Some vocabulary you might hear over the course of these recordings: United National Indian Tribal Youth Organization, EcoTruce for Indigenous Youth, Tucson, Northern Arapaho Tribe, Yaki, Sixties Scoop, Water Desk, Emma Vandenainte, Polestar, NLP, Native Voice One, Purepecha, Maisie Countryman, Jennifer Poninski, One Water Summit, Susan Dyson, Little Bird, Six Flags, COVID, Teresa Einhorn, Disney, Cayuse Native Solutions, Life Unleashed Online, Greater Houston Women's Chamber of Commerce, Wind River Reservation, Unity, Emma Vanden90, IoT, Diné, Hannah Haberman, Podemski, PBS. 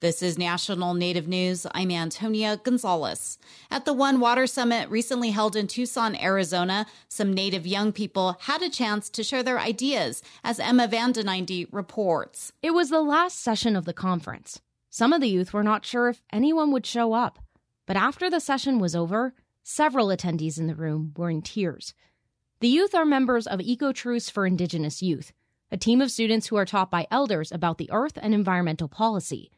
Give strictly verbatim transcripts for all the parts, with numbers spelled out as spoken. This is National Native News. I'm Antonia Gonzalez. At the One Water Summit recently held in Tucson, Arizona, some Native young people had a chance to share their ideas, as Emma Vandenainte reports. It was the last session of the conference. Some of the youth were not sure if anyone would show up. But after the session was over, several attendees in the room were in tears. The youth are members of EcoTruce for Indigenous Youth, a team of students who are taught by elders about the earth and environmental policy.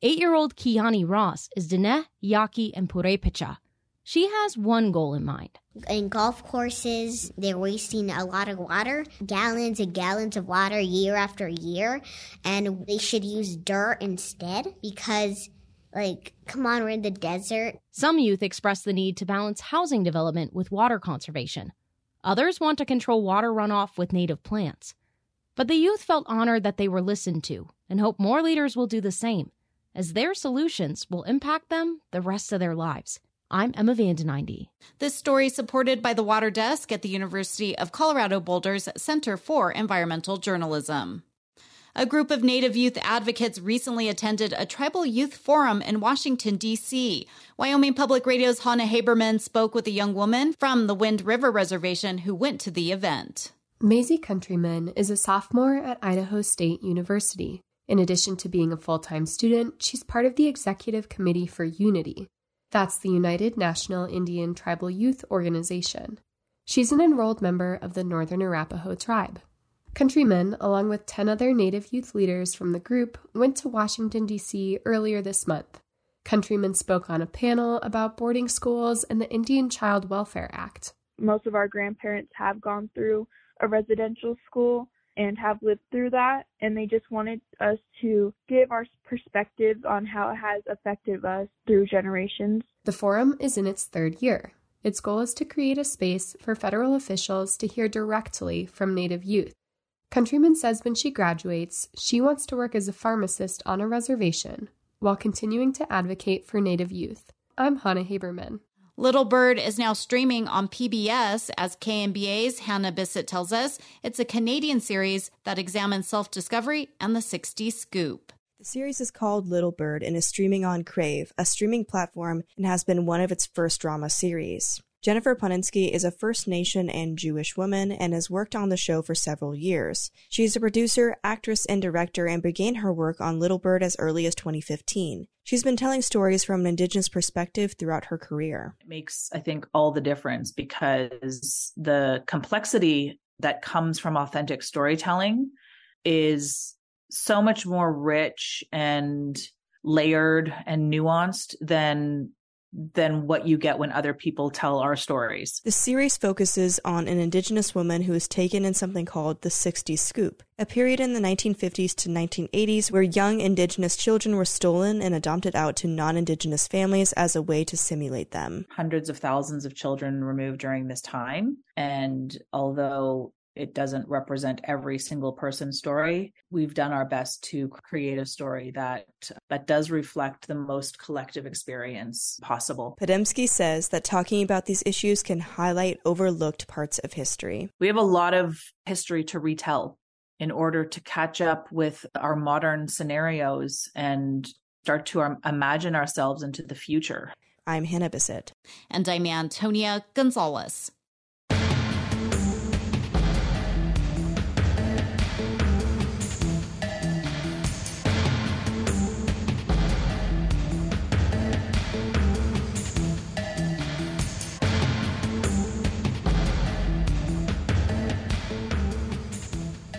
Eight-year-old Kiani Ross is Diné, Yaki, and Purepecha. She has one goal in mind. In golf courses, they're wasting a lot of water, gallons and gallons of water year after year, and they should use dirt instead because, like, come on, we're in the desert. Some youth express the need to balance housing development with water conservation. Others want to control water runoff with native plants. But the youth felt honored that they were listened to and hope more leaders will do the same, as their solutions will impact them the rest of their lives. I'm Emma Vanden ninety. This story supported by the Water Desk at the University of Colorado Boulder's Center for Environmental Journalism. A group of Native youth advocates recently attended a tribal youth forum in Washington, D C Wyoming Public Radio's Hannah Haberman spoke with a young woman from the Wind River Reservation who went to the event. Maisie Countryman is a sophomore at Idaho State University. In addition to being a full-time student, she's part of the Executive Committee for Unity. That's the United National Indian Tribal Youth Organization. She's an enrolled member of the Northern Arapaho Tribe. Countrymen, along with ten other Native youth leaders from the group, went to Washington, D C earlier this month. Countrymen spoke on a panel about boarding schools and the Indian Child Welfare Act. Most of our grandparents have gone through a residential school and have lived through that, and they just wanted us to give our perspectives on how it has affected us through generations. The forum is in its third year. Its goal is to create a space for federal officials to hear directly from Native youth. Countryman says when she graduates, she wants to work as a pharmacist on a reservation while continuing to advocate for Native youth. I'm Hannah Haberman. Little Bird is now streaming on P B S, as K M B A's Hannah Bissett tells us. It's a Canadian series that examines self-discovery and the Sixties Scoop. The series is called Little Bird and is streaming on Crave, a streaming platform, and has been one of its first drama series. Jennifer Poninski is a First Nation and Jewish woman and has worked on the show for several years. She is a producer, actress, and director and began her work on Little Bird as early as twenty fifteen. She's been telling stories from an Indigenous perspective throughout her career. It makes, I think, all the difference because the complexity that comes from authentic storytelling is so much more rich and layered and nuanced than than what you get when other people tell our stories. The series focuses on an Indigenous woman who is taken in something called the Sixties Scoop, a period in the nineteen fifties to nineteen eighties where young Indigenous children were stolen and adopted out to non-Indigenous families as a way to simulate them. Hundreds of thousands of children removed during this time, and although it doesn't represent every single person's story, we've done our best to create a story that that does reflect the most collective experience possible. Podemski says that talking about these issues can highlight overlooked parts of history. We have a lot of history to retell in order to catch up with our modern scenarios and start to um, imagine ourselves into the future. I'm Hannah Bissett. And I'm Antonia Gonzalez.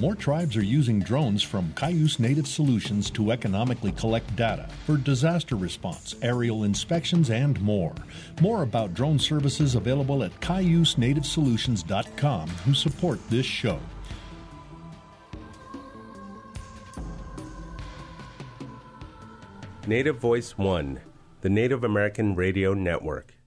More tribes are using drones from Cayuse Native Solutions to economically collect data for disaster response, aerial inspections, and more. More about drone services available at cayuse native solutions dot com, who support this show. Native Voice One, the Native American Radio Network.